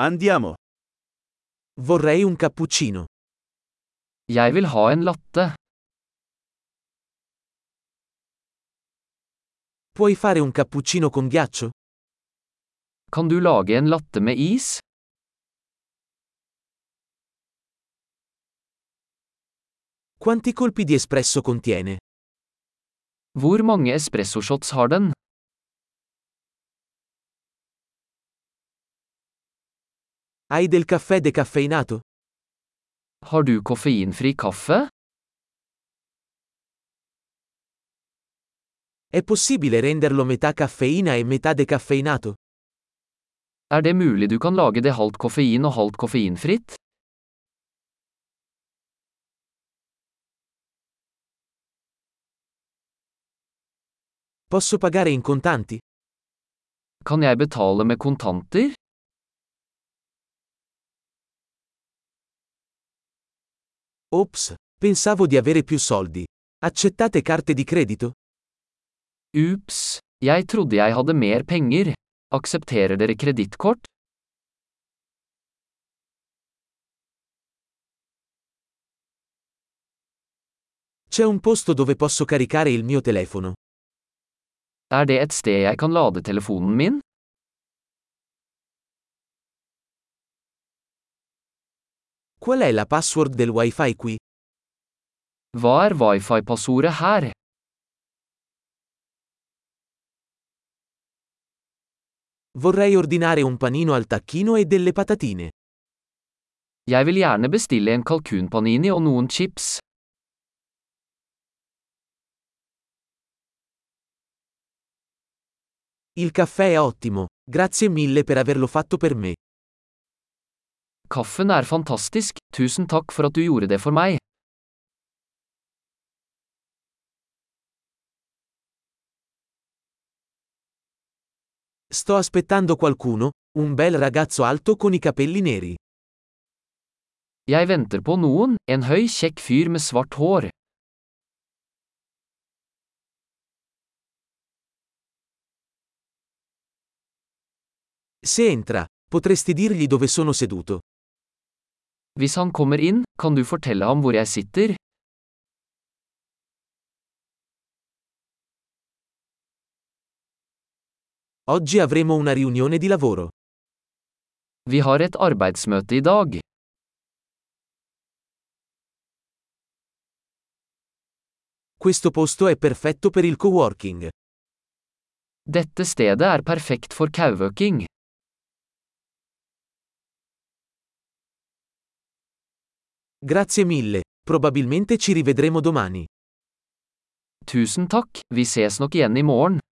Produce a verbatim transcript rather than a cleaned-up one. Andiamo. Vorrei un cappuccino. Jeg vil ha en latte. Puoi fare un cappuccino con ghiaccio? Kan du lage en latte med is? Quanti colpi di espresso contiene? Hvor mange espressoshots har den? Hai del caffè decaffeinato? Har du koffeinfri kaffe? È possibile renderlo metà caffeina e metà decaffeinato? Er det mulig du kan lage det halvt koffein og halvt koffeinfritt? Posso pagare in contanti? Kan jeg betale med kontanter? Ops, pensavo di avere più soldi. Accettate carte di credito? Ups, jeg trodde jeg hadde mer penger. Aksepterer dere kredittkort? C'è un posto dove posso caricare il mio telefono. Er det et sted jeg kan lade telefonen min? Qual è la password del wifi qui? Hva er wifi-passordet her? Vorrei ordinare un panino al tacchino e delle patatine. Jeg vil gjerne bestille en kalkunpanini og noen chips. Il caffè è ottimo, grazie mille per averlo fatto per me. Kaffen er fantastisk, tusen takk for at du gjorde det for meg. Sto aspettando qualcuno, un bel ragazzo alto con i capelli neri. Jeg venter på noen, en høy, kjekk fyr med svart hår. Se entra, potresti dirgli dove sono seduto. Hvis han kommer inn, kan du fortelle ham hvor jeg sitter? Oggi avremo una riunione di lavoro. Vi har et arbeidsmøte i dag. Questo posto è perfetto per il coworking. Dette stedet er perfekt for coworking. Grazie mille, probabilmente ci rivedremo domani. Tusen takk, vi ses nok igjen i morgen.